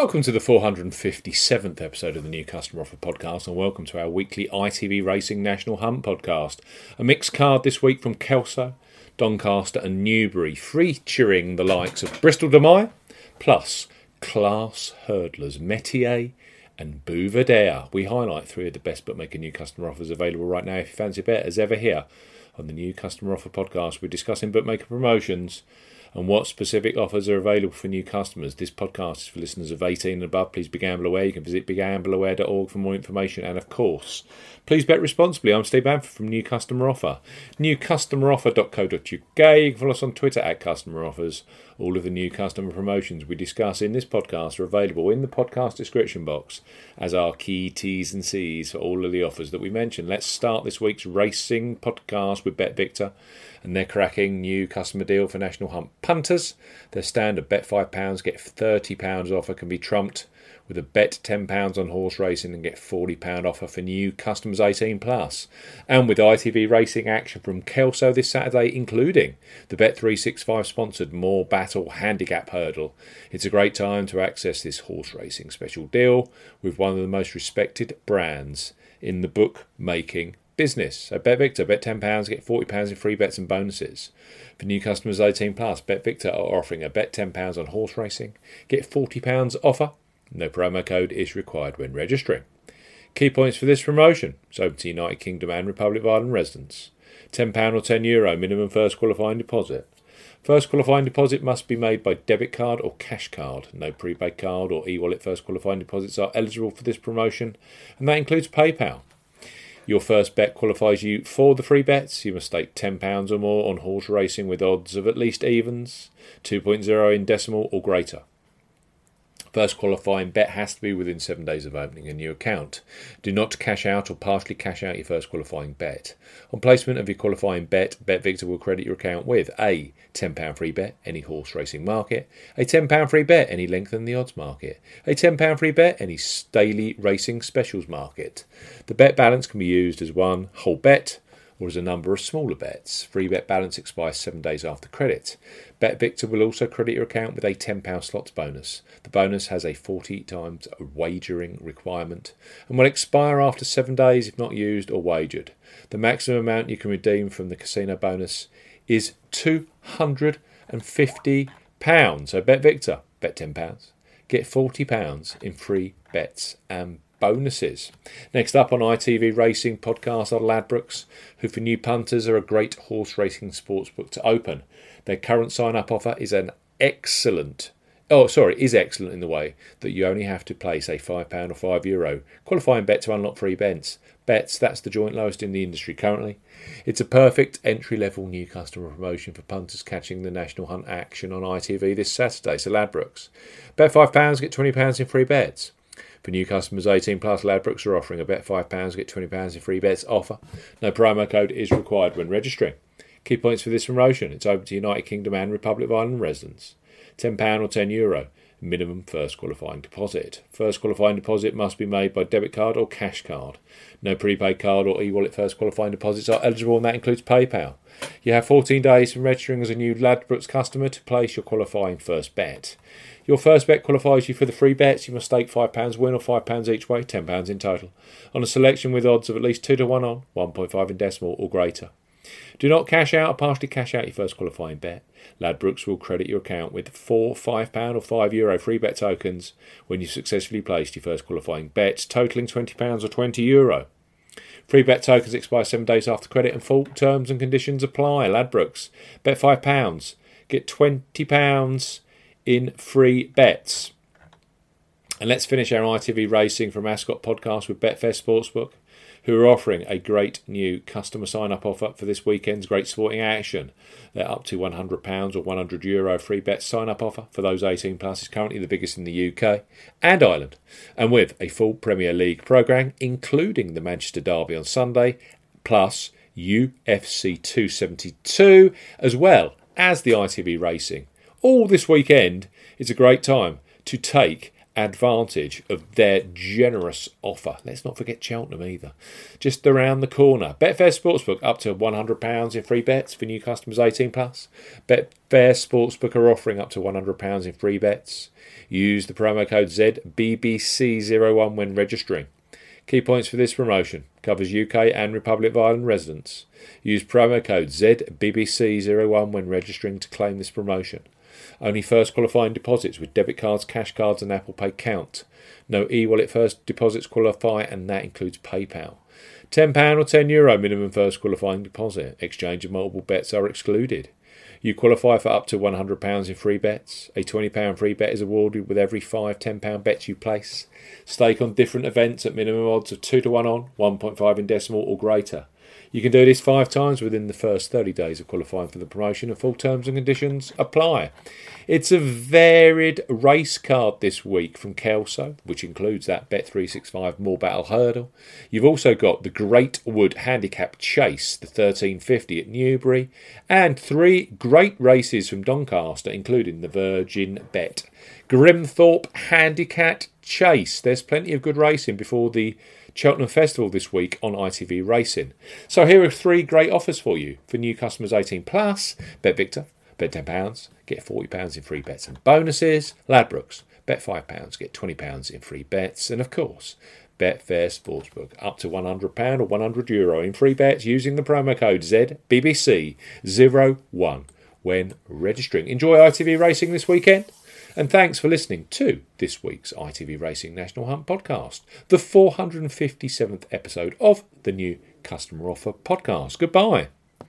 Welcome to the 457th episode of the New Customer Offer podcast, and welcome to our weekly ITV Racing National Hunt podcast. A mixed card this week from Kelso, Doncaster and Newbury, featuring the likes of Bristol de Mai, plus class hurdlers Metier and Bouvardère. We highlight three of the best bookmaker new customer offers available right now if you fancy a bet, as ever here on the New Customer Offer podcast. We're discussing bookmaker promotions and what specific offers are available for new customers. This podcast is for listeners of 18 and above. Please be Gamble Aware. You can visit BegambleAware.org for more information. And, of course, please bet responsibly. I'm Steve Bamford from New Customer Offer. Newcustomeroffer.co.uk. You can follow us on Twitter @CustomerOffers. All of the new customer promotions we discuss in this podcast are available in the podcast description box as our key T's and C's for all of the offers that we mention. Let's start this week's racing podcast with BetVictor and their cracking new customer deal for National Hunt punters. Their standard bet £5, get £30 offer can be trumped with a bet £10 on horse racing and get £40 offer for new customers 18 plus. And with ITV Racing action from Kelso this Saturday, including the Bet365 sponsored More Battle Handicap Hurdle. It's a great time to access this horse racing special deal with one of the most respected brands in the bookmaking business. So BetVictor, bet £10, get £40 in free bets and bonuses. For new customers 18 plus, BetVictor are offering a bet £10 on horse racing, get £40 offer. No promo code is required when registering. Key points for this promotion: it's open to United Kingdom and Republic of Ireland residents. £10 or €10 minimum first qualifying deposit. First qualifying deposit must be made by debit card or cash card. No prepaid card or e-wallet first qualifying deposits are eligible for this promotion, and that includes PayPal. Your first bet qualifies you for the free bets. You must stake £10 or more on horse racing with odds of at least evens, 2.0 in decimal or greater. First qualifying bet has to be within 7 days of opening a new account. Do not cash out or partially cash out your first qualifying bet. On placement of your qualifying bet, BetVictor will credit your account with a £10 free bet, any horse racing market, a £10 free bet, any length in the odds market, a £10 free bet, any daily racing specials market. The bet balance can be used as one whole bet or as a number of smaller bets. Free bet balance expires 7 days after credit. BetVictor will also credit your account with a £10 slots bonus. The bonus has a 40 times wagering requirement and will expire after 7 days if not used or wagered. The maximum amount you can redeem from the casino bonus is £250. So BetVictor, bet £10, get £40 in free bets and bonuses. Next up on ITV Racing podcast are Ladbrokes, who for new punters are a great horse racing sportsbook to open. Their current sign-up offer is excellent in the way that you only have to place a £5 or €5 qualifying bet to unlock free bets. That's the joint lowest in the industry currently. It's a perfect entry-level new customer promotion for punters catching the National Hunt action on ITV this Saturday. So Ladbrokes, bet £5, get £20 in free bets. For new customers 18 plus, Ladbrokes are offering a bet £5, get £20 in free bets offer. No promo code is required when registering. Key points for this promotion: it's open to United Kingdom and Republic of Ireland residents. £10 or €10 minimum first qualifying deposit. First qualifying deposit must be made by debit card or cash card. No prepaid card or e-wallet first qualifying deposits are eligible, and that includes PayPal. You have 14 days from registering as a new Ladbrokes customer to place your qualifying first bet. Your first bet qualifies you for the free bets. You must stake £5 win or £5 each way, £10 in total, on a selection with odds of at least 2 to 1 on, 1.5 in decimal or greater. Do not cash out or partially cash out your first qualifying bet. Ladbrokes will credit your account with 4 £5 or €5 free bet tokens when you successfully placed your first qualifying bet, totaling £20 or €20. Free bet tokens expire 7 days after credit and full terms and conditions apply. Ladbrokes, bet £5, get £20 in free bets. And let's finish our ITV Racing from Ascot podcast with Betfair Sportsbook, who are offering a great new customer sign-up offer for this weekend's great sporting action. They're up to £100 or €100 free bet sign-up offer for those 18 plus is currently the biggest in the UK and Ireland. And with a full Premier League programme, including the Manchester Derby on Sunday, plus UFC 272, as well as the ITV Racing all this weekend, it's a great time to take advantage of their generous offer. Let's not forget Cheltenham either. Just around the corner. Betfair Sportsbook up to £100 in free bets for new customers 18 plus. Betfair Sportsbook are offering up to £100 in free bets. Use the promo code ZBBC01 when registering. Key points for this promotion. Covers UK and Republic of Ireland residents. Use promo code ZBBC01 when registering to claim this promotion. Only first qualifying deposits with debit cards, cash cards and Apple Pay count. No e-wallet first deposits qualify, and that includes PayPal. £10 or €10 minimum first qualifying deposit. Exchange and multiple bets are excluded. You qualify for up to £100 in free bets. A £20 free bet is awarded with every 5 £10 bets you place. Stake on different events at minimum odds of 2 to 1 on, 1.5 in decimal or greater. You can do this 5 times within the first 30 days of qualifying for the promotion, and full terms and conditions apply. It's a varied race card this week from Kelso, which includes that Bet365 More Battle Hurdle. You've also got the Great Wood Handicap Chase, the 1350 at Newbury, and 3 great races from Doncaster, including the Virgin Bet. Grimthorpe Handicap Chase. There's plenty of good racing before the Cheltenham Festival this week on ITV Racing. So here are 3 great offers for you. For new customers 18 plus, BetVictor, bet £10, get £40 in free bets and bonuses. Ladbrokes, bet £5, get £20 in free bets. And of course, Betfair Sportsbook, up to £100 or €100 in free bets using the promo code ZBBC01 when registering. Enjoy ITV Racing this weekend. And thanks for listening to this week's ITV Racing National Hunt podcast, the 457th episode of the New Customer Offer podcast. Goodbye.